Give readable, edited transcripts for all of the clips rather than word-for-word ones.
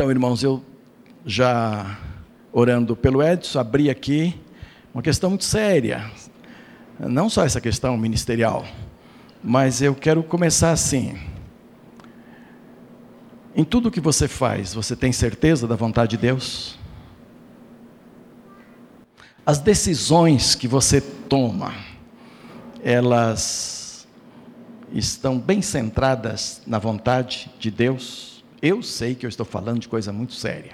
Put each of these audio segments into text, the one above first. Então, irmãos, eu já orando pelo Edson, abri aqui uma questão muito séria, não só essa questão ministerial, mas eu quero começar assim: em tudo que você faz, você tem certeza da vontade de Deus? As decisões que você toma, elas estão bem centradas na vontade de Deus? Eu sei que eu estou falando de coisa muito séria.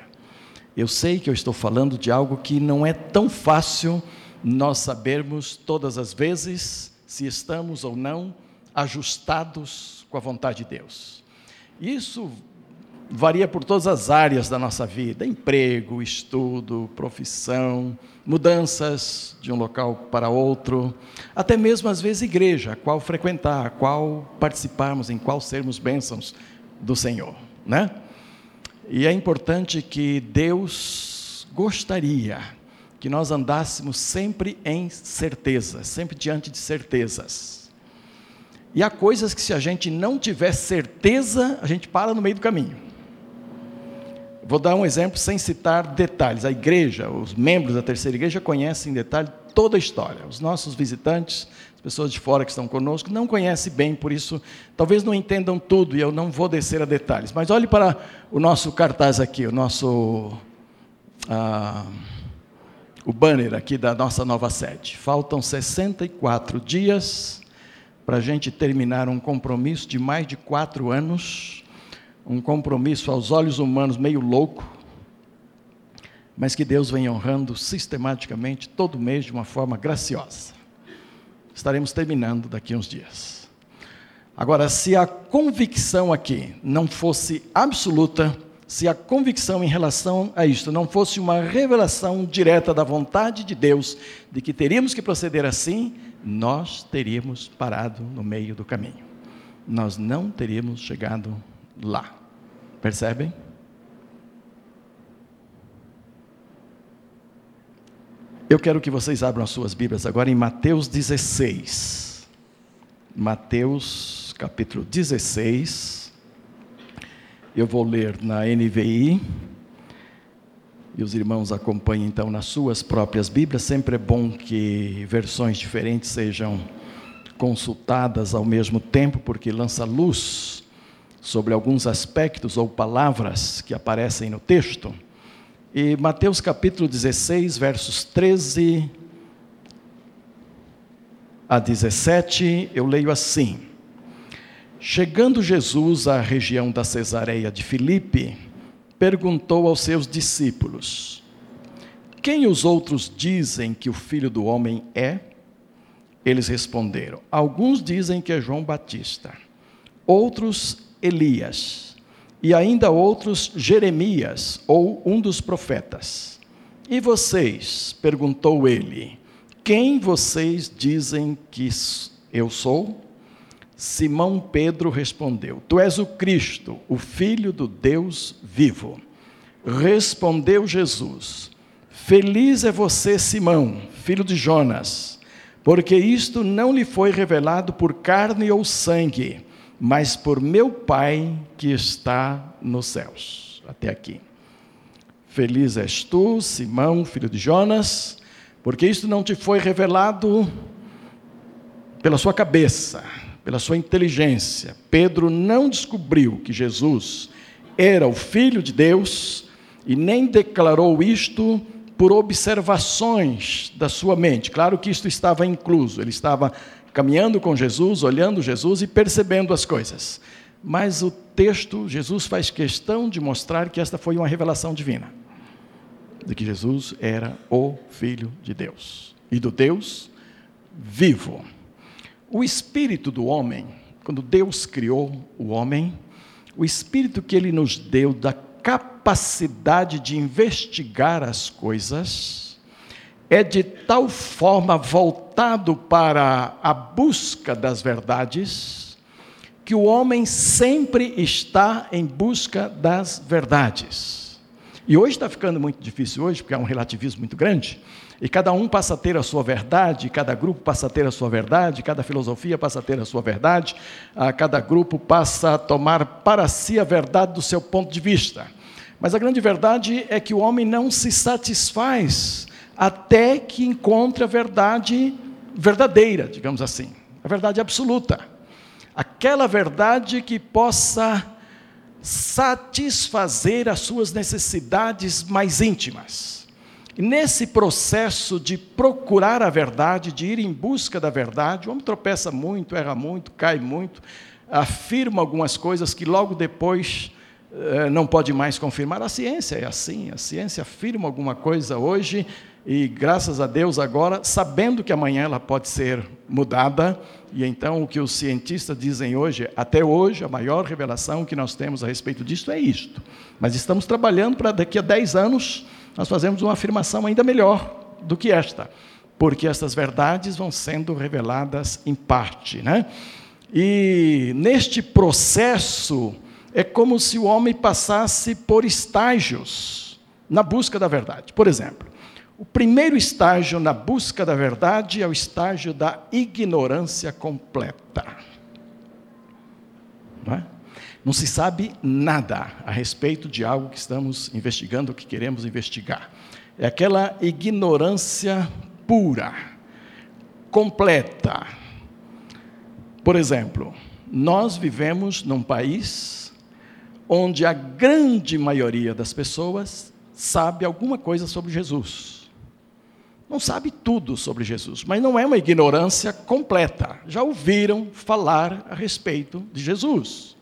Eu sei que eu estou falando de algo que não é tão fácil nós sabermos todas as vezes se estamos ou não ajustados com a vontade de Deus. Isso varia por todas as áreas da nossa vida: emprego, estudo, profissão, mudanças de um local para outro, até mesmo às vezes igreja, a qual frequentar, a qual participarmos, em qual sermos bênçãos do Senhor, né? E é importante que Deus gostaria que nós andássemos sempre em certeza, sempre diante de certezas. E há coisas que, se a gente não tiver certeza, a gente para no meio do caminho. Vou dar um exemplo sem citar detalhes. A igreja, os membros da terceira igreja conhecem em detalhe toda a história. Os nossos visitantes, as pessoas de fora que estão conosco, não conhecem bem, por isso talvez não entendam tudo, e eu não vou descer a detalhes. Mas olhe para o nosso cartaz aqui, o banner aqui da nossa nova sede. Faltam 64 dias... para a gente terminar um compromisso de mais de 4 anos, um compromisso aos olhos humanos meio louco, mas que Deus vem honrando sistematicamente, todo mês, de uma forma graciosa. Estaremos terminando daqui a uns dias. Agora, se a convicção aqui não fosse absoluta, se a convicção em relação a isto não fosse uma revelação direta da vontade de Deus, de que teríamos que proceder assim, nós teríamos parado no meio do caminho. Nós não teríamos chegado lá. Percebem? Eu quero que vocês abram as suas Bíblias agora em Mateus 16. Mateus capítulo 16. Eu vou ler na NVI. E os irmãos acompanhem então nas suas próprias Bíblias. Sempre é bom que versões diferentes sejam consultadas ao mesmo tempo, porque lança luz sobre alguns aspectos ou palavras que aparecem no texto. E Mateus capítulo 16, versos 13 a 17, eu leio assim: chegando Jesus à região da Cesareia de Filipe, perguntou aos seus discípulos: quem os outros dizem que o Filho do Homem é? Eles responderam: alguns dizem que é João Batista, outros Elias, e ainda outros Jeremias ou um dos profetas. E vocês, perguntou ele, quem vocês dizem que eu sou? Simão Pedro respondeu: tu és o Cristo, o Filho do Deus vivo. Respondeu Jesus: feliz é você, Simão, filho de Jonas, porque isto não lhe foi revelado por carne ou sangue, mas por meu Pai que está nos céus. Até aqui. Feliz és tu, Simão, filho de Jonas, porque isto não te foi revelado pela sua cabeça, pela sua inteligência. Pedro não descobriu que Jesus era o Filho de Deus e nem declarou isto por observações da sua mente. Claro que isto estava incluso, ele estava caminhando com Jesus, olhando Jesus e percebendo as coisas. Mas o texto, Jesus faz questão de mostrar que esta foi uma revelação divina, de que Jesus era o Filho de Deus e do Deus vivo. O espírito do homem, quando Deus criou o homem, o espírito que ele nos deu da capacidade de investigar as coisas, é de tal forma voltado para a busca das verdades, que o homem sempre está em busca das verdades. E hoje está ficando muito difícil, porque há um relativismo muito grande. E cada um passa a ter a sua verdade, cada grupo passa a ter a sua verdade, cada filosofia passa a ter a sua verdade, cada grupo passa a tomar para si a verdade do seu ponto de vista. Mas a grande verdade é que o homem não se satisfaz até que encontre a verdade verdadeira, digamos assim, a verdade absoluta, aquela verdade que possa satisfazer as suas necessidades mais íntimas. E nesse processo de procurar a verdade, de ir em busca da verdade, o homem tropeça muito, erra muito, cai muito, afirma algumas coisas que logo depois não pode mais confirmar. A ciência é assim, a ciência afirma alguma coisa hoje e, graças a Deus, agora, sabendo que amanhã ela pode ser mudada, e então o que os cientistas dizem hoje, até hoje, a maior revelação que nós temos a respeito disto é isto. Mas estamos trabalhando para daqui a 10 anos nós fazermos uma afirmação ainda melhor do que esta, porque estas verdades vão sendo reveladas em parte, né? E neste processo é como se o homem passasse por estágios na busca da verdade. Por exemplo, o primeiro estágio na busca da verdade é o estágio da ignorância completa. Não é? Não se sabe nada a respeito de algo que estamos investigando, que queremos investigar. É aquela ignorância pura, completa. Por exemplo, nós vivemos num país onde a grande maioria das pessoas sabe alguma coisa sobre Jesus. Não sabe tudo sobre Jesus, mas não é uma ignorância completa. Já ouviram falar a respeito de Jesus.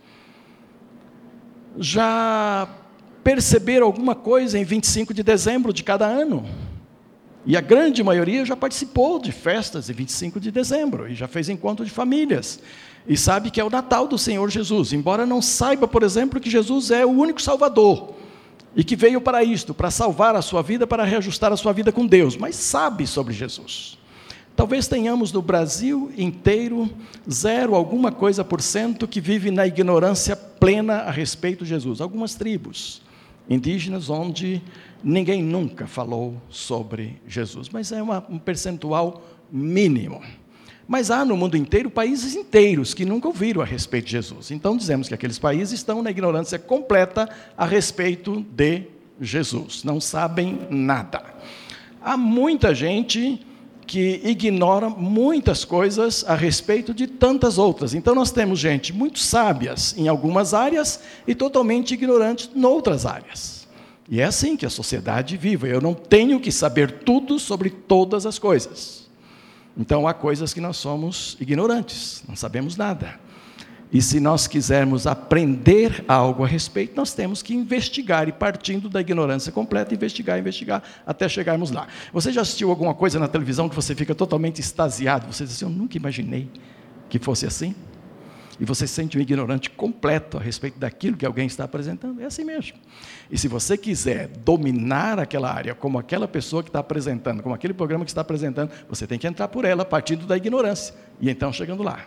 Já perceberam alguma coisa em 25 de dezembro de cada ano. E a grande maioria já participou de festas em 25 de dezembro, e já fez encontro de famílias, e sabe que é o Natal do Senhor Jesus, embora não saiba, por exemplo, que Jesus é o único Salvador, e que veio para isto, para salvar a sua vida, para reajustar a sua vida com Deus, mas sabe sobre Jesus. Talvez tenhamos no Brasil inteiro, 0% que vive na ignorância plena a respeito de Jesus. Algumas tribos indígenas onde ninguém nunca falou sobre Jesus, mas é um percentual mínimo. Mas há no mundo inteiro países inteiros que nunca ouviram a respeito de Jesus. Então dizemos que aqueles países estão na ignorância completa a respeito de Jesus, não sabem nada. Há muita gente que ignora muitas coisas a respeito de tantas outras. Então, nós temos gente muito sábias em algumas áreas e totalmente ignorante em outras áreas. E é assim que a sociedade vive. Eu não tenho que saber tudo sobre todas as coisas. Então, há coisas que nós somos ignorantes, não sabemos nada. E se nós quisermos aprender algo a respeito, nós temos que investigar, e partindo da ignorância completa, investigar, até chegarmos lá. Você já assistiu alguma coisa na televisão que você fica totalmente extasiado? Você diz assim, eu nunca imaginei que fosse assim. E você sente um ignorante completo a respeito daquilo que alguém está apresentando. É assim mesmo. E se você quiser dominar aquela área, como aquela pessoa que está apresentando, como aquele programa que está apresentando, você tem que entrar por ela, partindo da ignorância, e então chegando lá.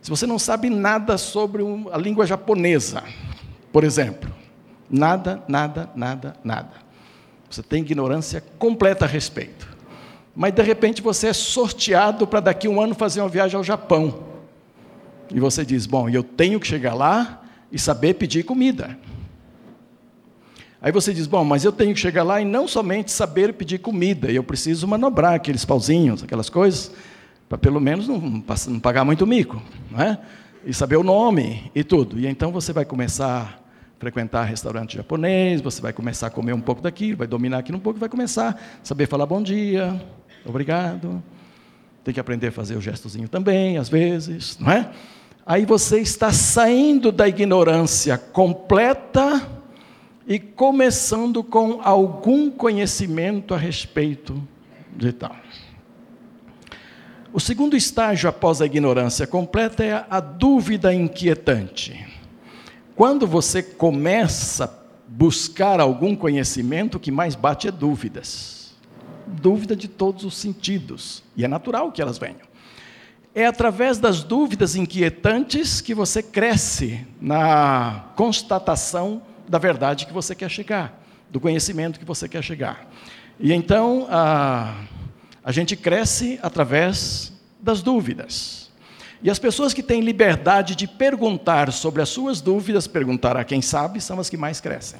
Se você não sabe nada sobre a língua japonesa, por exemplo, nada, você tem ignorância completa a respeito, mas de repente você é sorteado para daqui a um ano fazer uma viagem ao Japão, e você diz, bom, eu tenho que chegar lá e saber pedir comida. Aí você diz, bom, mas eu tenho que chegar lá e não somente saber pedir comida, eu preciso manobrar aqueles pauzinhos, aquelas coisas, para pelo menos não pagar muito mico, não é? E saber o nome e tudo. E então você vai começar a frequentar restaurante japonês, você vai começar a comer um pouco daquilo, vai dominar aquilo um pouco, vai começar a saber falar bom dia, obrigado. Tem que aprender a fazer o gestozinho também, às vezes, não é? Aí você está saindo da ignorância completa e começando com algum conhecimento a respeito de tal. O segundo estágio após a ignorância completa é a dúvida inquietante. Quando você começa a buscar algum conhecimento, o que mais bate é dúvidas. Dúvida de todos os sentidos, e é natural que elas venham. É através das dúvidas inquietantes que você cresce na constatação da verdade que você quer chegar, do conhecimento que você quer chegar. E então, a gente cresce através das dúvidas. E as pessoas que têm liberdade de perguntar sobre as suas dúvidas, perguntar a quem sabe, são as que mais crescem.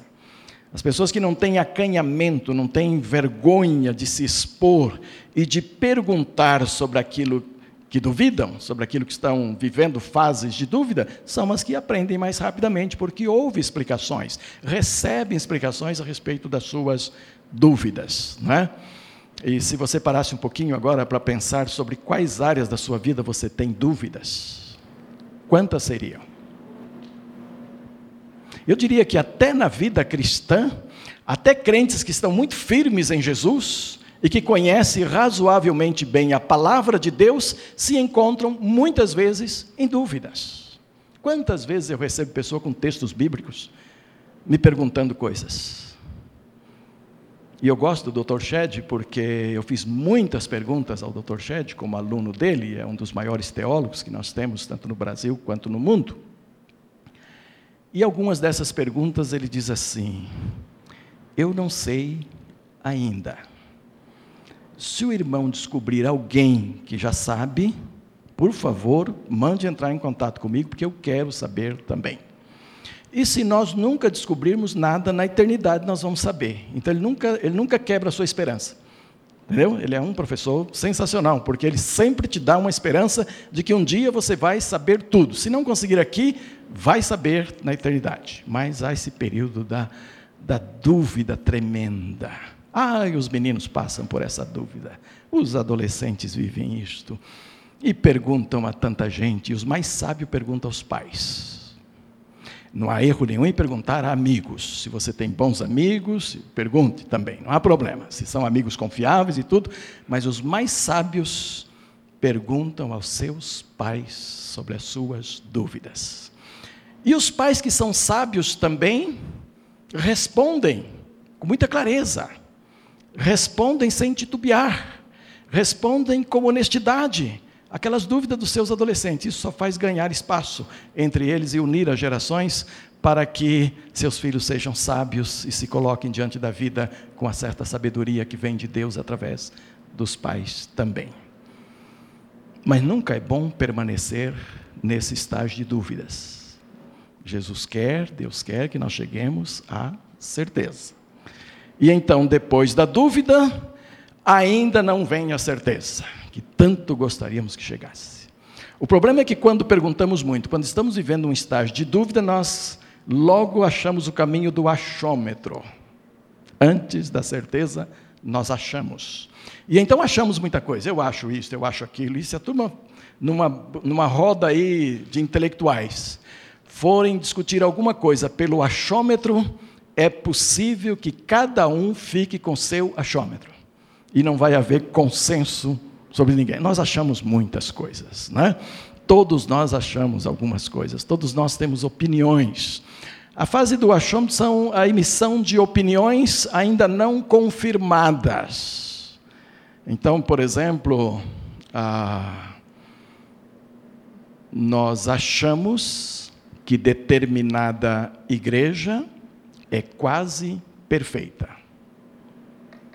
As pessoas que não têm acanhamento, não têm vergonha de se expor e de perguntar sobre aquilo que duvidam, sobre aquilo que estão vivendo fases de dúvida, são as que aprendem mais rapidamente, porque houve explicações, recebem explicações a respeito das suas dúvidas, não é? E se você parasse um pouquinho agora para pensar sobre quais áreas da sua vida você tem dúvidas, quantas seriam? Eu diria que até na vida cristã, até crentes que estão muito firmes em Jesus e que conhecem razoavelmente bem a palavra de Deus, se encontram muitas vezes em dúvidas. Quantas vezes eu recebo pessoa com textos bíblicos me perguntando coisas? E eu gosto do Dr. Shedd porque eu fiz muitas perguntas ao Dr. Shedd como aluno dele, é um dos maiores teólogos que nós temos, tanto no Brasil quanto no mundo. E algumas dessas perguntas ele diz assim: eu não sei ainda. Se o irmão descobrir alguém que já sabe, por favor, mande entrar em contato comigo, porque eu quero saber também. E se nós nunca descobrirmos nada, na eternidade nós vamos saber. Então ele nunca quebra a sua esperança. Entendeu? Ele é um professor sensacional, porque ele sempre te dá uma esperança de que um dia você vai saber tudo. Se não conseguir aqui, vai saber na eternidade. Mas há esse período da dúvida tremenda. Ai, os meninos passam por essa dúvida. Os adolescentes vivem isto. E perguntam a tanta gente. E os mais sábios perguntam aos pais. Não há erro nenhum em perguntar a amigos. Se você tem bons amigos, pergunte também, não há problema. Se são amigos confiáveis e tudo, mas os mais sábios perguntam aos seus pais sobre as suas dúvidas. E os pais que são sábios também respondem com muita clareza, respondem sem titubear, respondem com honestidade aquelas dúvidas dos seus adolescentes. Isso só faz ganhar espaço entre eles e unir as gerações para que seus filhos sejam sábios e se coloquem diante da vida com a certa sabedoria que vem de Deus através dos pais também. Mas nunca é bom permanecer nesse estágio de dúvidas. Jesus quer, Deus quer que nós cheguemos à certeza. E então, depois da dúvida, ainda não vem a certeza que tanto gostaríamos que chegasse. O problema é que quando perguntamos muito, quando estamos vivendo um estágio de dúvida, nós logo achamos o caminho do achômetro. Antes da certeza, nós achamos. E então achamos muita coisa. Eu acho isso, eu acho aquilo. E se a turma, numa roda aí de intelectuais, forem discutir alguma coisa pelo achômetro, é possível que cada um fique com seu achômetro. E não vai haver consenso sobre ninguém. Nós achamos muitas coisas, né? Todos nós achamos algumas coisas, todos nós temos opiniões. A fase do achômetro são a emissão de opiniões ainda não confirmadas. Então, por exemplo, nós achamos que determinada igreja é quase perfeita.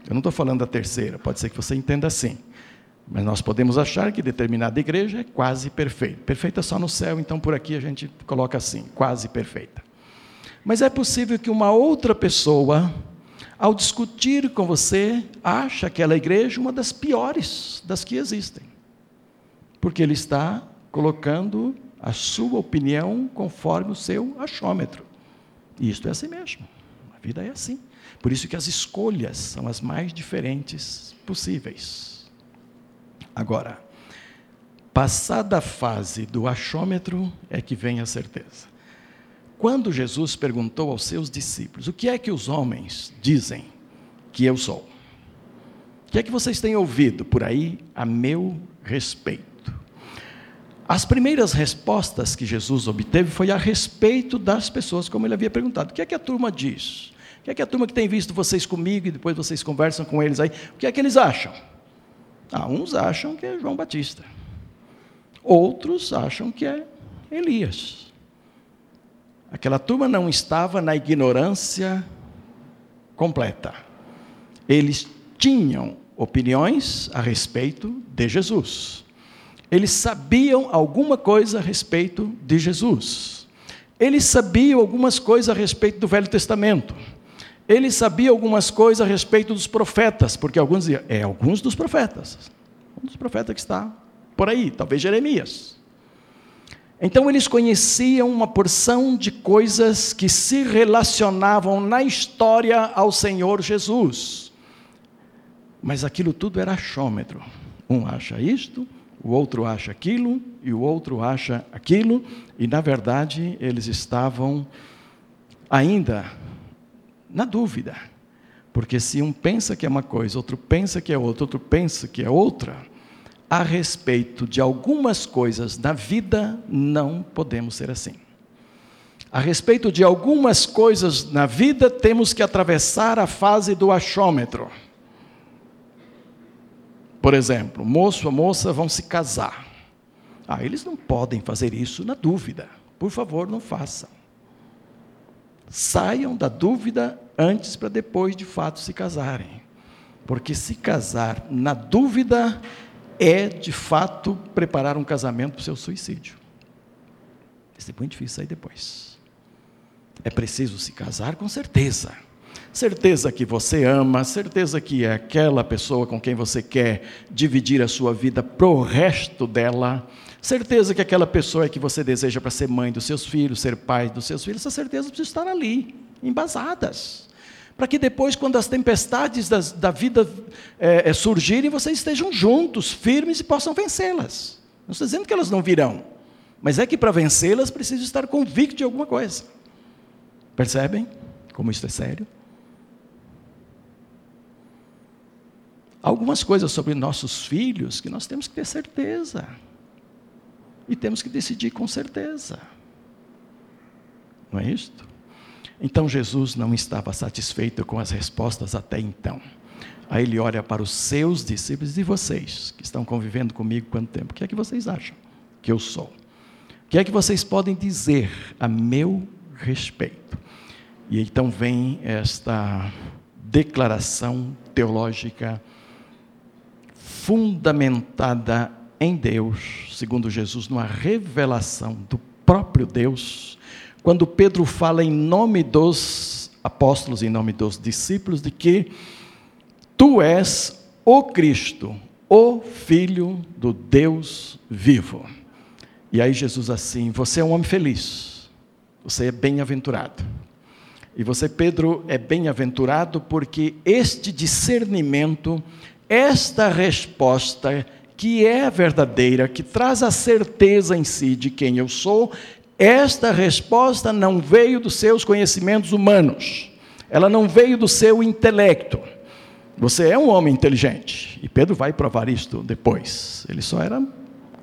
Eu não estou falando da terceira, pode ser que você entenda assim. Mas nós podemos achar que determinada igreja é quase perfeita. Perfeita só no céu, então por aqui a gente coloca assim, quase perfeita. Mas é possível que uma outra pessoa, ao discutir com você, ache aquela igreja uma das piores das que existem. Porque ele está colocando a sua opinião conforme o seu achômetro. E isto é assim mesmo. A vida é assim. Por isso que as escolhas são as mais diferentes possíveis. Agora, passada a fase do achômetro, é que vem a certeza. Quando Jesus perguntou aos seus discípulos, o que é que os homens dizem que eu sou? O que é que vocês têm ouvido por aí a meu respeito? As primeiras respostas que Jesus obteve foi a respeito das pessoas, como ele havia perguntado. O que é que a turma diz? O que é que a turma que tem visto vocês comigo e depois vocês conversam com eles aí, o que é que eles acham? Uns acham que é João Batista, outros acham que é Elias. Aquela turma não estava na ignorância completa. Eles tinham opiniões a respeito de Jesus. Eles sabiam alguma coisa a respeito de Jesus. Eles sabiam algumas coisas a respeito do Velho Testamento. ele sabia algumas coisas a respeito dos profetas, porque alguns diziam, alguns dos profetas, um dos profetas que está por aí, talvez Jeremias. Então eles conheciam uma porção de coisas que se relacionavam na história ao Senhor Jesus, mas aquilo tudo era achômetro, um acha isto, o outro acha aquilo, e o outro acha aquilo, e na verdade eles estavam ainda na dúvida, porque se um pensa que é uma coisa, outro pensa que é outra, outro pensa que é outra, a respeito de algumas coisas na vida, não podemos ser assim. A respeito de algumas coisas na vida, temos que atravessar a fase do achômetro. Por exemplo, moço ou moça vão se casar. Eles não podem fazer isso na dúvida. Por favor, não façam. Saiam da dúvida antes para depois, de fato, se casarem. Porque se casar na dúvida é, de fato, preparar um casamento para o seu suicídio. Isso é muito difícil sair depois. É preciso se casar com certeza. Certeza que você ama, certeza que é aquela pessoa com quem você quer dividir a sua vida para o resto dela, certeza que aquela pessoa é que você deseja para ser mãe dos seus filhos, ser pai dos seus filhos, essa certeza precisa estar ali, embasadas, para que depois, quando as tempestades da vida surgirem, vocês estejam juntos, firmes e possam vencê-las. Não estou dizendo que elas não virão, mas é que para vencê-las precisa estar convicto de alguma coisa. Percebem como isso é sério? Algumas coisas sobre nossos filhos que nós temos que ter certeza. E temos que decidir com certeza. Não é isto? Então Jesus não estava satisfeito com as respostas até então. Aí ele olha para os seus discípulos e vocês, que estão convivendo comigo quanto tempo? O que é que vocês acham que eu sou? O que é que vocês podem dizer a meu respeito? E então vem esta declaração teológica fundamentada em Deus, segundo Jesus, numa revelação do próprio Deus, quando Pedro fala em nome dos apóstolos, em nome dos discípulos, de que tu és o Cristo, o Filho do Deus vivo. E aí Jesus assim, você é um homem feliz, você é bem-aventurado. E você, Pedro, é bem-aventurado porque este discernimento, esta resposta que é verdadeira, que traz a certeza em si de quem eu sou, esta resposta não veio dos seus conhecimentos humanos, ela não veio do seu intelecto. Você é um homem inteligente, e Pedro vai provar isto depois. Ele só era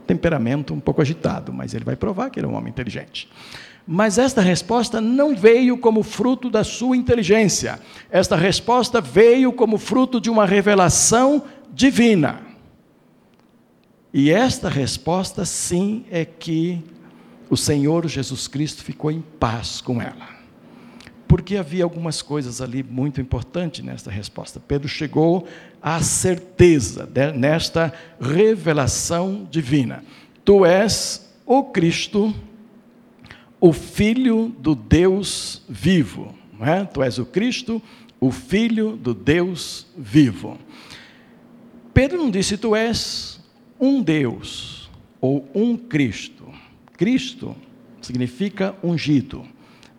temperamento um pouco agitado, mas ele vai provar que era um homem inteligente. Mas esta resposta não veio como fruto da sua inteligência. Esta resposta veio como fruto de uma revelação divina. E esta resposta, sim, é que o Senhor Jesus Cristo ficou em paz com ela. Porque havia algumas coisas ali muito importantes nesta resposta. Pedro chegou à certeza nesta revelação divina. Tu és o Cristo, o Filho do Deus vivo, não é? Tu és o Cristo, o Filho do Deus vivo. Pedro não disse, tu és um Deus, ou um Cristo. Cristo significa ungido.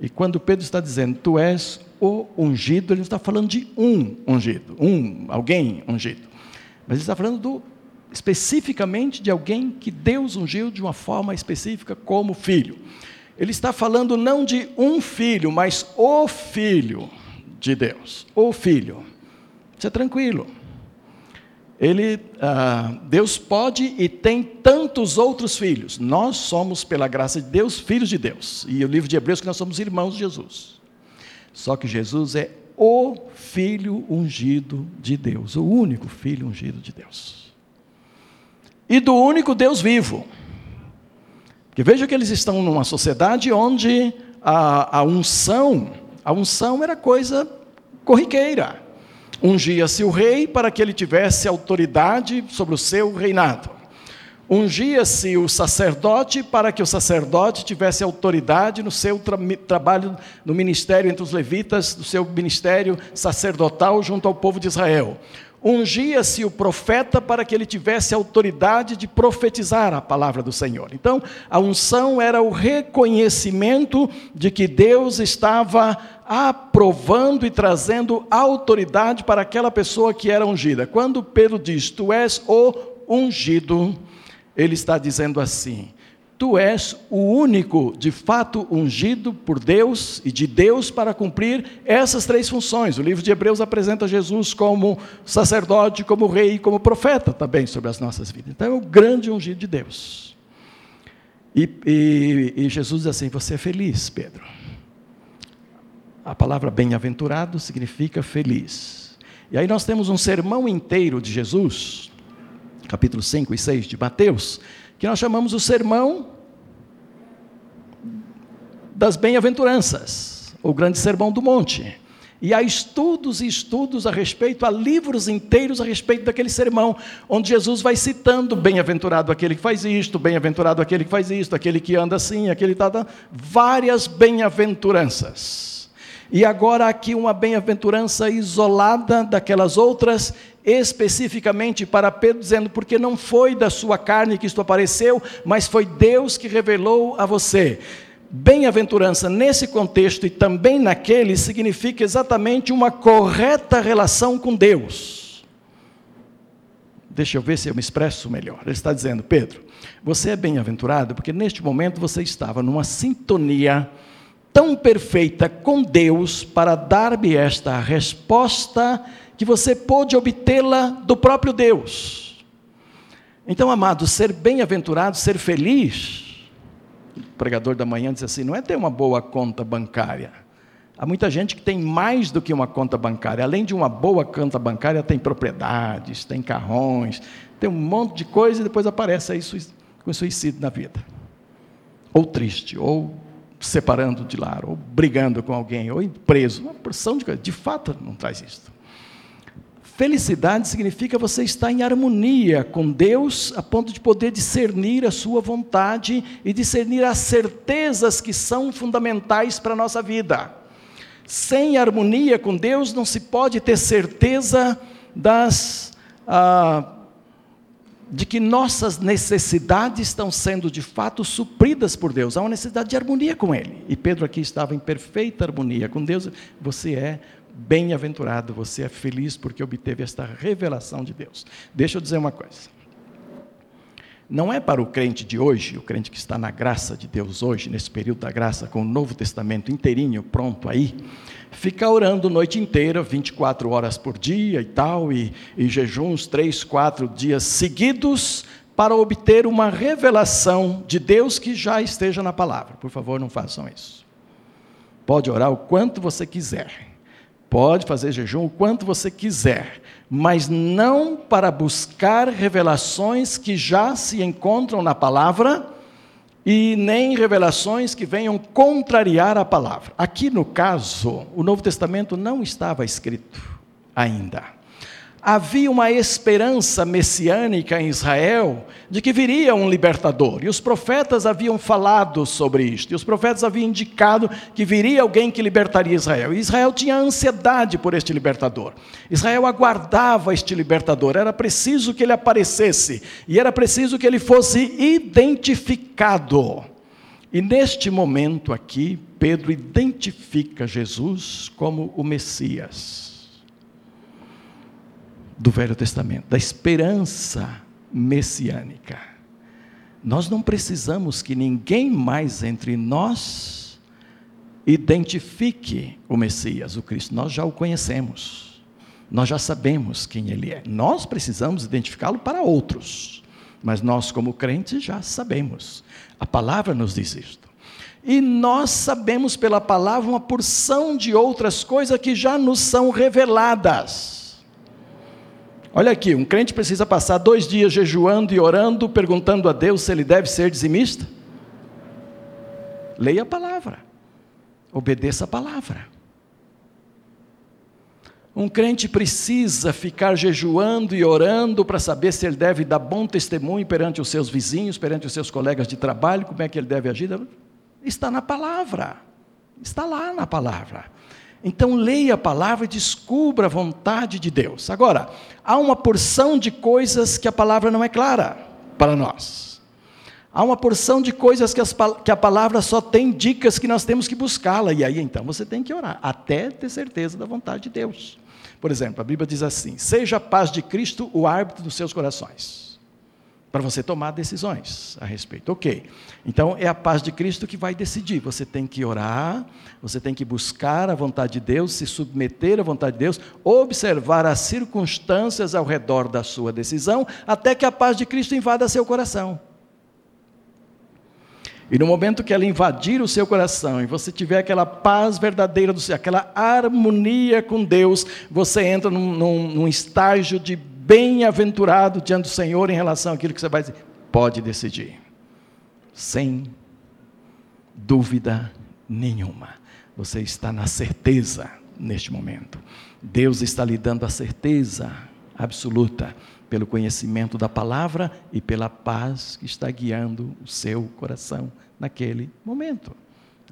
E quando Pedro está dizendo, tu és o ungido, ele não está falando de um ungido, alguém ungido. Mas ele está falando especificamente de alguém que Deus ungiu de uma forma específica como filho. Ele está falando não de um filho, mas o Filho de Deus, o Filho. Isso é tranquilo. Deus pode e tem tantos outros filhos. Nós somos, pela graça de Deus, filhos de Deus. E o livro de Hebreus que nós somos irmãos de Jesus. Só que Jesus é o Filho ungido de Deus, o único Filho ungido de Deus. E do único Deus vivo. Porque veja que eles estão numa sociedade onde a unção era coisa corriqueira. Ungia-se o rei para que ele tivesse autoridade sobre o seu reinado. ungia-se o sacerdote para que o sacerdote tivesse autoridade no seu trabalho no ministério entre os levitas, no seu ministério sacerdotal junto ao povo de Israel. Ungia-se o profeta para que ele tivesse autoridade de profetizar a palavra do Senhor. Então, a unção era o reconhecimento de que Deus estava aprovando e trazendo autoridade para aquela pessoa que era ungida. Quando Pedro diz, tu és o ungido, ele está dizendo assim, tu és o único, de fato, ungido por Deus e de Deus para cumprir essas três funções. O livro de Hebreus apresenta Jesus como sacerdote, como rei, como profeta também sobre as nossas vidas. Então, é o grande ungido de Deus. E Jesus diz assim, você é feliz, Pedro. A palavra bem-aventurado significa feliz. E aí nós temos um sermão inteiro de Jesus, capítulo 5 e 6 de Mateus, que nós chamamos o sermão das bem-aventuranças, o grande sermão do monte, e há estudos e estudos a respeito, há livros inteiros a respeito daquele sermão, onde Jesus vai citando, bem-aventurado aquele que faz isto, bem-aventurado aquele que faz isto, aquele que anda assim, aquele tal, várias bem-aventuranças, e agora aqui uma bem-aventurança isolada daquelas outras, especificamente para Pedro, dizendo, porque não foi da sua carne que isto apareceu, mas foi Deus que revelou a você. Bem-aventurança nesse contexto e também naquele, significa exatamente uma correta relação com Deus. Deixa eu ver se eu me expresso melhor. Ele está dizendo, Pedro, você é bem-aventurado, porque neste momento você estava numa sintonia tão perfeita com Deus, para dar-me esta resposta que você pôde obtê-la do próprio Deus. Então, amado, ser bem-aventurado, ser feliz, o pregador da manhã disse assim, não é ter uma boa conta bancária, há muita gente que tem mais do que uma conta bancária, além de uma boa conta bancária, tem propriedades, tem carrões, tem um monte de coisa, e depois aparece aí com suicídio na vida, ou triste, ou separando de lar, ou brigando com alguém, ou preso, uma porção de coisas, de fato não traz isto. Felicidade significa você estar em harmonia com Deus, a ponto de poder discernir a sua vontade e discernir as certezas que são fundamentais para a nossa vida. Sem harmonia com Deus, não se pode ter certeza de que nossas necessidades estão sendo de fato supridas por Deus. Há uma necessidade de harmonia com Ele. E Pedro aqui estava em perfeita harmonia com Deus. Você é bem-aventurado, você é feliz porque obteve esta revelação de Deus. Deixa eu dizer uma coisa, não é para o crente de hoje, o crente que está na graça de Deus hoje, nesse período da graça, com o Novo Testamento inteirinho, pronto aí, ficar orando noite inteira, 24 horas por dia e tal, e jejuns 3-4 dias seguidos, para obter uma revelação de Deus que já esteja na palavra. Por favor, não façam isso. Pode orar o quanto você quiser, pode fazer jejum o quanto você quiser, mas não para buscar revelações que já se encontram na palavra, e nem revelações que venham contrariar a palavra. Aqui no caso, o Novo Testamento não estava escrito ainda. Havia uma esperança messiânica em Israel, de que viria um libertador, e os profetas haviam falado sobre isto, e os profetas haviam indicado que viria alguém que libertaria Israel, e Israel tinha ansiedade por este libertador, Israel aguardava este libertador, era preciso que ele aparecesse, e era preciso que ele fosse identificado, e neste momento aqui, Pedro identifica Jesus como o Messias, do Velho Testamento, da esperança messiânica. Nós não precisamos que ninguém mais entre nós identifique o Messias, o Cristo. Nós já o conhecemos, nós já sabemos quem ele é. Nós precisamos identificá-lo para outros, mas nós como crentes já sabemos. A palavra nos diz isto. E nós sabemos pela palavra uma porção de outras coisas que já nos são reveladas. Olha aqui, um crente precisa passar 2 dias jejuando e orando, perguntando a Deus se ele deve ser dizimista? Leia a palavra, obedeça a palavra. Um crente precisa ficar jejuando e orando para saber se ele deve dar bom testemunho perante os seus vizinhos, perante os seus colegas de trabalho, como é que ele deve agir. Está na palavra, está lá na palavra. Então leia a palavra e descubra a vontade de Deus. Agora, há uma porção de coisas que a palavra não é clara para nós. Há uma porção de coisas que a palavra só tem dicas que nós temos que buscá-la, e aí então você tem que orar, até ter certeza da vontade de Deus. Por exemplo, a Bíblia diz assim: seja a paz de Cristo o árbitro dos seus corações, para você tomar decisões a respeito. Ok, então é a paz de Cristo que vai decidir. Você tem que orar, você tem que buscar a vontade de Deus, se submeter à vontade de Deus, observar as circunstâncias ao redor da sua decisão, até que a paz de Cristo invada seu coração. E no momento que ela invadir o seu coração, e você tiver aquela paz verdadeira do céu, aquela harmonia com Deus, você entra num estágio de bem-aventurado diante do Senhor em relação àquilo que você vai dizer. Pode decidir, sem dúvida nenhuma. Você está na certeza neste momento. Deus está lhe dando a certeza absoluta, pelo conhecimento da palavra e pela paz que está guiando o seu coração naquele momento.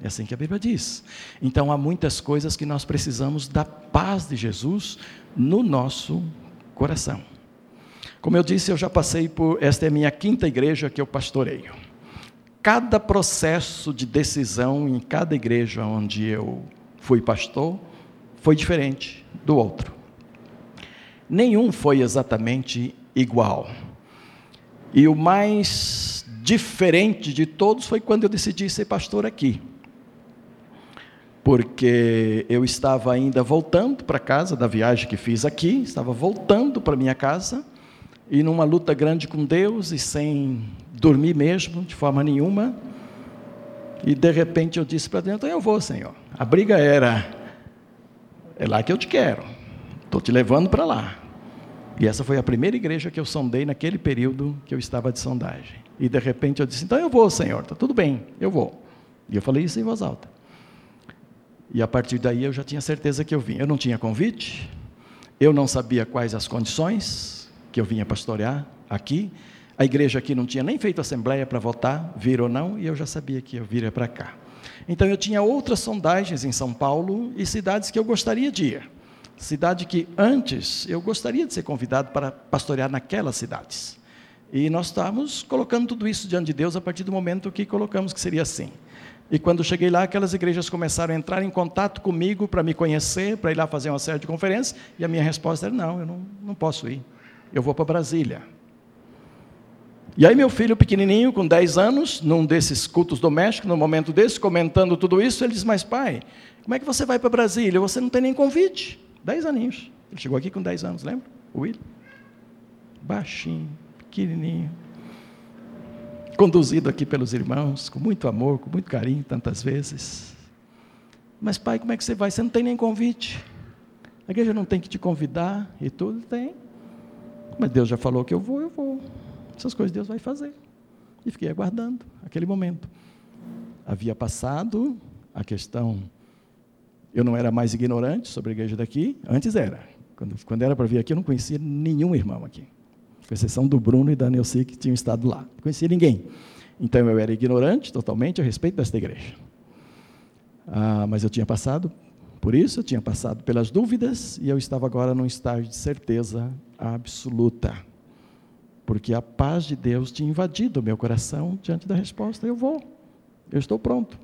É assim que a Bíblia diz. Então há muitas coisas que nós precisamos da paz de Jesus no nosso coração. Como eu disse, eu já passei por, esta é a minha quinta igreja que eu pastoreio. Cada processo de decisão em cada igreja onde eu fui pastor foi diferente do outro. Nenhum foi exatamente igual. E o mais diferente de todos foi quando eu decidi ser pastor aqui. Porque eu estava ainda voltando para casa da viagem que fiz aqui, estava voltando para minha casa, e numa luta grande com Deus, e sem dormir mesmo, de forma nenhuma. E de repente eu disse para Deus: então eu vou, Senhor. A briga era: é lá que eu te quero, estou te levando para lá. E essa foi a primeira igreja que eu sondei naquele período que eu estava de sondagem. E de repente eu disse: então eu vou, Senhor, está tudo bem, eu vou. E eu falei isso em voz alta. E a partir daí eu já tinha certeza que eu vinha. Eu não tinha convite, eu não sabia quais as condições que eu vinha pastorear aqui. A igreja aqui não tinha nem feito assembleia para votar, vir ou não, e eu já sabia que eu viria para cá. Então eu tinha outras sondagens em São Paulo e cidades que eu gostaria de ir. Cidade que antes eu gostaria de ser convidado para pastorear naquelas cidades. E nós estávamos colocando tudo isso diante de Deus a partir do momento que colocamos que seria assim. E quando cheguei lá, aquelas igrejas começaram a entrar em contato comigo para me conhecer, para ir lá fazer uma série de conferências, e a minha resposta era: não, eu não posso ir, eu vou para Brasília. E aí meu filho pequenininho, com 10 anos, num desses cultos domésticos, num momento desse, comentando tudo isso, ele disse: mas pai, como é que você vai para Brasília? Você não tem nem convite. 10 aninhos, ele chegou aqui com 10 anos, lembra? O Will, baixinho, pequenininho, conduzido aqui pelos irmãos, com muito amor, com muito carinho, tantas vezes. Mas pai, como é que você vai? Você não tem nem convite, a igreja não tem que te convidar e tudo. Tem, mas Deus já falou que eu vou, essas coisas Deus vai fazer. E fiquei aguardando aquele momento. Havia passado a questão. Eu não era mais ignorante sobre a igreja daqui, antes era. Quando era para vir aqui, eu não conhecia nenhum irmão aqui, com exceção do Bruno e da Nilce, que tinham estado lá. Não conhecia ninguém. Então, eu era ignorante totalmente a respeito desta igreja. Mas eu tinha passado por isso, eu tinha passado pelas dúvidas, e eu estava agora num estágio de certeza absoluta, porque a paz de Deus tinha invadido o meu coração diante da resposta: eu vou, eu estou pronto.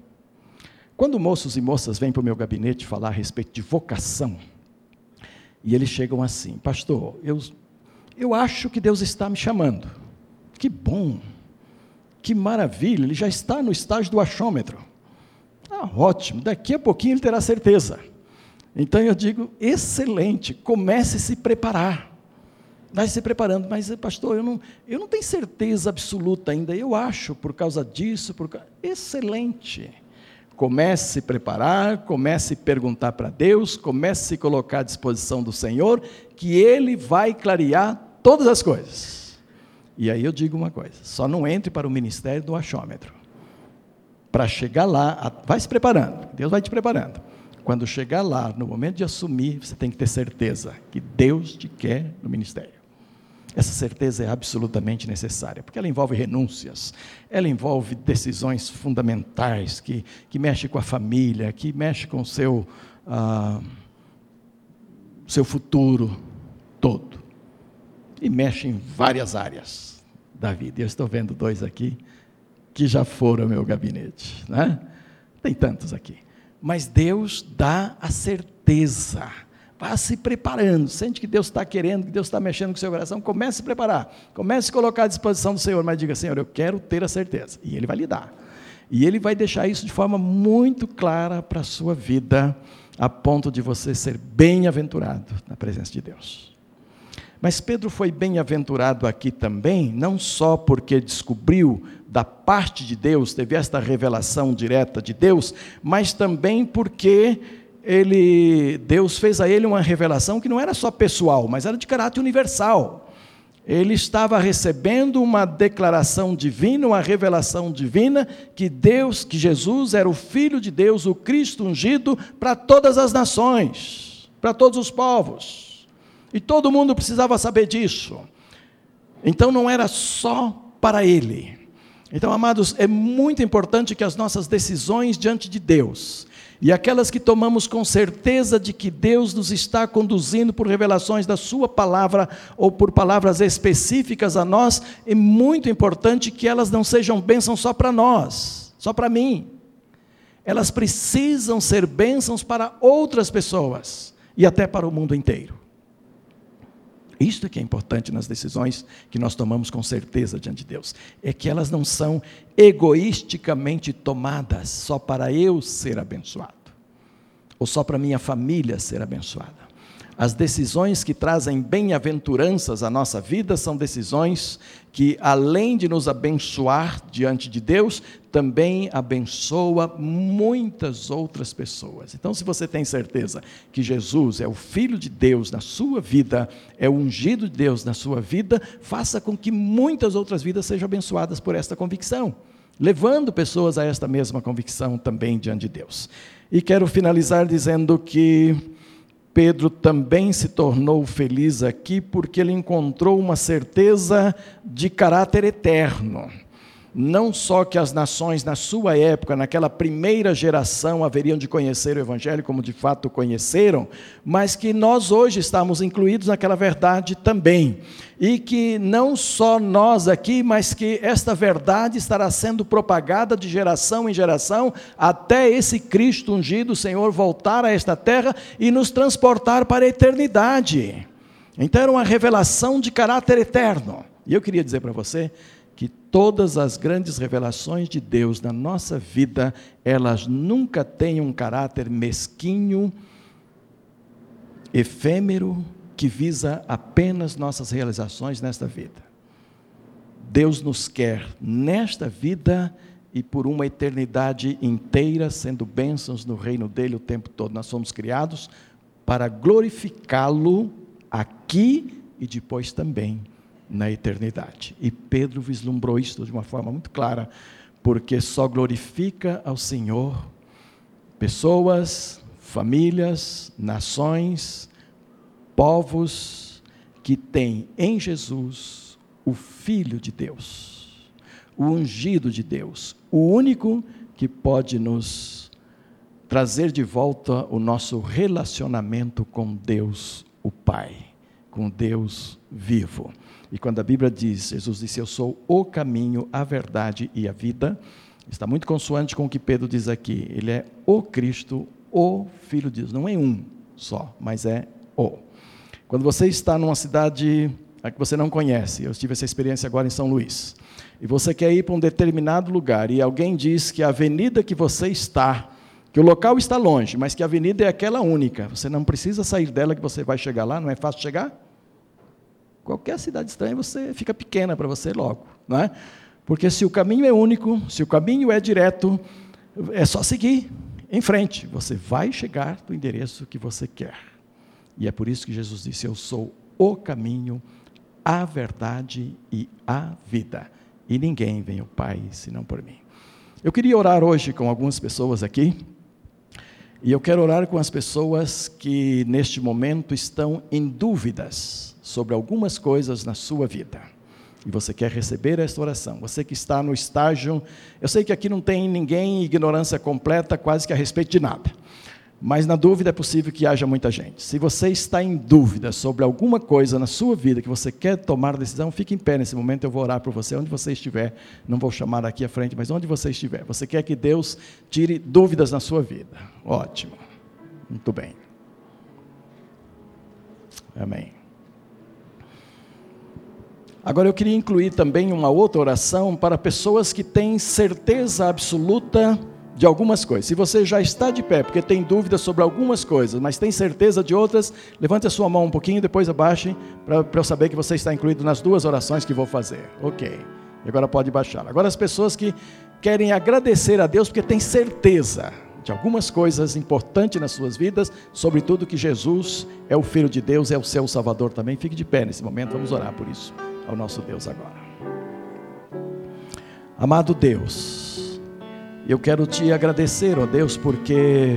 Quando moços e moças vêm para o meu gabinete falar a respeito de vocação, e eles chegam assim: pastor, eu acho que Deus está me chamando. Que bom, que maravilha, ele já está no estágio do achômetro. Ah, ótimo, daqui a pouquinho ele terá certeza. Então eu digo: excelente, comece a se preparar. Vai se preparando. Mas pastor, eu não tenho certeza absoluta ainda, eu acho por causa disso, excelente. Comece a se preparar, comece a perguntar para Deus, comece a se colocar à disposição do Senhor, que Ele vai clarear todas as coisas. E aí eu digo uma coisa: só não entre para o ministério do achômetro. Para chegar lá, vai se preparando, Deus vai te preparando. Quando chegar lá, no momento de assumir, você tem que ter certeza que Deus te quer no ministério. Essa certeza é absolutamente necessária, porque ela envolve renúncias, ela envolve decisões fundamentais, que mexe com a família, que mexe com o seu futuro todo, e mexe em várias áreas da vida. Eu estou vendo dois aqui, que já foram ao meu gabinete, né? Tem tantos aqui, mas Deus dá a certeza. Vá se preparando, sente que Deus está querendo, que Deus está mexendo com o seu coração, comece a se preparar, comece a colocar à disposição do Senhor, mas diga: Senhor, eu quero ter a certeza, e Ele vai lhe dar, e Ele vai deixar isso de forma muito clara para a sua vida, a ponto de você ser bem-aventurado na presença de Deus. Mas Pedro foi bem-aventurado aqui também, não só porque descobriu da parte de Deus, teve esta revelação direta de Deus, mas também porque Deus fez a ele uma revelação que não era só pessoal, mas era de caráter universal. Ele estava recebendo uma declaração divina, uma revelação divina, que Jesus era o Filho de Deus, o Cristo ungido, para todas as nações, para todos os povos, e todo mundo precisava saber disso. Então não era só para ele. Então, amados, é muito importante que as nossas decisões diante de Deus, e aquelas que tomamos com certeza de que Deus nos está conduzindo por revelações da sua palavra, ou por palavras específicas a nós, é muito importante que elas não sejam bênçãos só para nós, só para mim. Elas precisam ser bênçãos para outras pessoas, e até para o mundo inteiro. Isto é que é importante nas decisões que nós tomamos com certeza diante de Deus, é que elas não são egoisticamente tomadas só para eu ser abençoado, ou só para minha família ser abençoada. As decisões que trazem bem-aventuranças à nossa vida são decisões que, além de nos abençoar diante de Deus, também abençoa muitas outras pessoas. Então, se você tem certeza que Jesus é o Filho de Deus na sua vida, é o ungido de Deus na sua vida, faça com que muitas outras vidas sejam abençoadas por esta convicção, levando pessoas a esta mesma convicção também diante de Deus. E quero finalizar dizendo que Pedro também se tornou feliz aqui, porque ele encontrou uma certeza de caráter eterno. Não só que as nações na sua época, naquela primeira geração, haveriam de conhecer o Evangelho como de fato conheceram, mas que nós hoje estamos incluídos naquela verdade também, e que não só nós aqui, mas que esta verdade estará sendo propagada de geração em geração, até esse Cristo ungido, Senhor, voltar a esta terra e nos transportar para a eternidade. Então era uma revelação de caráter eterno, e eu queria dizer para você que todas as grandes revelações de Deus na nossa vida, elas nunca têm um caráter mesquinho, efêmero, que visa apenas nossas realizações nesta vida. Deus nos quer nesta vida e por uma eternidade inteira, sendo bênçãos no reino dele o tempo todo. Nós somos criados para glorificá-lo aqui e depois também na eternidade, e Pedro vislumbrou isto de uma forma muito clara, porque só glorifica ao Senhor pessoas, famílias, nações, povos que têm em Jesus o Filho de Deus, o ungido de Deus, o único que pode nos trazer de volta o nosso relacionamento com Deus, o Pai, com Deus vivo. E quando a Bíblia diz, Jesus disse: eu sou o caminho, a verdade e a vida, está muito consoante com o que Pedro diz aqui. Ele é o Cristo, o Filho de Deus, não é um só, mas é o. Quando você está numa cidade que você não conhece, eu tive essa experiência agora em São Luís, e você quer ir para um determinado lugar, e alguém diz que a avenida que você está, que o local está longe, mas que a avenida é aquela única, você não precisa sair dela que você vai chegar lá, não é fácil chegar? Qualquer cidade estranha, você fica pequena para você logo, não é? Porque se o caminho é único, se o caminho é direto, é só seguir em frente, você vai chegar no endereço que você quer. E é por isso que Jesus disse: eu sou o caminho, a verdade e a vida, e ninguém vem ao Pai senão por mim. Eu queria orar hoje com algumas pessoas aqui, E eu quero orar com as pessoas que neste momento estão em dúvidas sobre algumas coisas na sua vida. E você quer receber esta oração. Você que está no estágio, eu sei que aqui não tem ninguém, ignorância completa, quase que a respeito de nada. Mas na dúvida é possível que haja muita gente. Se você está em dúvida sobre alguma coisa na sua vida que você quer tomar decisão, fique em pé nesse momento, eu vou orar por você, onde você estiver, não vou chamar aqui à frente, mas onde você estiver, você quer que Deus tire dúvidas na sua vida, ótimo, muito bem, amém. Agora eu queria incluir também uma outra oração para pessoas que têm certeza absoluta de algumas coisas. Se você já está de pé, porque tem dúvidas sobre algumas coisas, mas tem certeza de outras, levante a sua mão um pouquinho, depois abaixe, para eu saber que você está incluído nas duas orações que vou fazer. Ok, e agora pode baixar. Agora as pessoas que querem agradecer a Deus, porque tem certeza de algumas coisas importantes nas suas vidas, sobretudo que Jesus é o Filho de Deus, é o seu Salvador também. Fique de pé nesse momento, vamos orar por isso, ao nosso Deus agora. Amado Deus, eu quero te agradecer, ó Deus, porque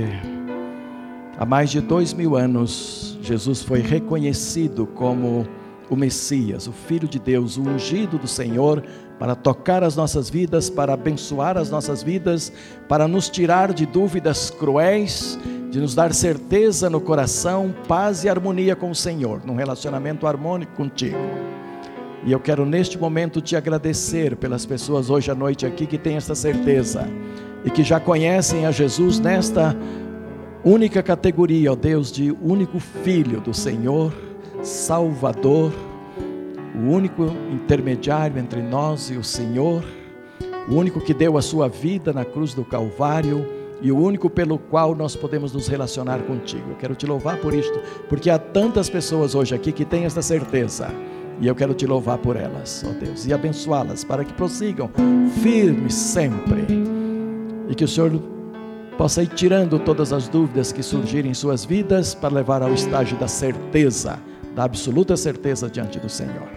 há mais de 2000 anos, Jesus foi reconhecido como o Messias, o Filho de Deus, o ungido do Senhor, para tocar as nossas vidas, para abençoar as nossas vidas, para nos tirar de dúvidas cruéis, de nos dar certeza no coração, paz e harmonia com o Senhor, num relacionamento harmônico contigo. E eu quero neste momento te agradecer pelas pessoas hoje à noite aqui que têm esta certeza e que já conhecem a Jesus nesta única categoria, ó Deus, de único Filho do Senhor, Salvador, o único intermediário entre nós e o Senhor, o único que deu a sua vida na cruz do Calvário e o único pelo qual nós podemos nos relacionar contigo. Eu quero te louvar por isto, porque há tantas pessoas hoje aqui que têm esta certeza. E eu quero te louvar por elas, ó Deus, e abençoá-las para que prossigam firmes sempre. E que o Senhor possa ir tirando todas as dúvidas que surgirem em suas vidas para levar ao estágio da certeza, da absoluta certeza diante do Senhor.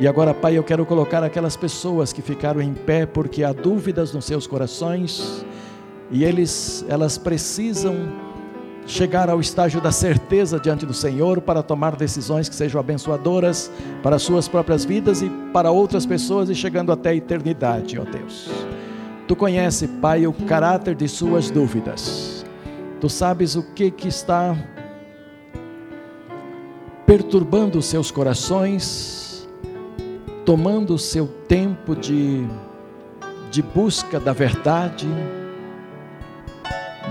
E agora, Pai, eu quero colocar aquelas pessoas que ficaram em pé porque há dúvidas nos seus corações e elas precisam chegar ao estágio da certeza diante do Senhor para tomar decisões que sejam abençoadoras para suas próprias vidas e para outras pessoas e chegando até a eternidade, ó Deus. Tu conhece, Pai, o caráter de suas dúvidas. Tu sabes o que está perturbando os seus corações, tomando o seu tempo de busca da verdade,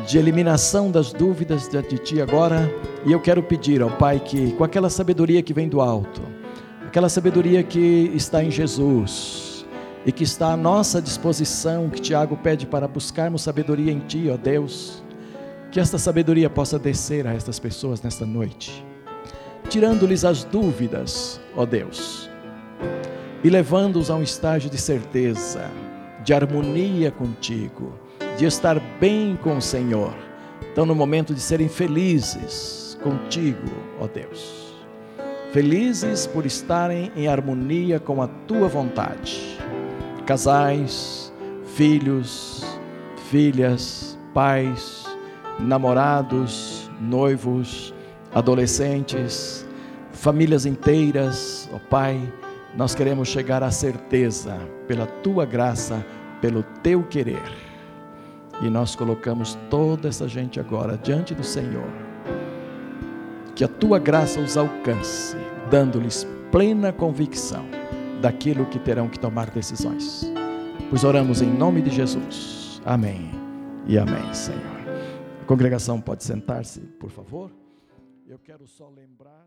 de eliminação das dúvidas de Ti agora. E eu quero pedir ao Pai que com aquela sabedoria que vem do alto, aquela sabedoria que está em Jesus e que está à nossa disposição, que Tiago pede para buscarmos sabedoria em Ti, ó Deus, que esta sabedoria possa descer a estas pessoas nesta noite, tirando-lhes as dúvidas, ó Deus, e levando-os a um estágio de certeza, de harmonia contigo, de estar bem com o Senhor. Então, no momento de serem felizes contigo, ó Deus, felizes por estarem em harmonia com a Tua vontade, casais, filhos, filhas, pais, namorados, noivos, adolescentes, famílias inteiras, ó Pai, nós queremos chegar à certeza, pela Tua graça, pelo Teu querer. E nós colocamos toda essa gente agora diante do Senhor. Que a Tua graça os alcance, dando-lhes plena convicção daquilo que terão que tomar decisões. Pois oramos em nome de Jesus. Amém e amém, Senhor. A congregação pode sentar-se, por favor. Eu quero só lembrar...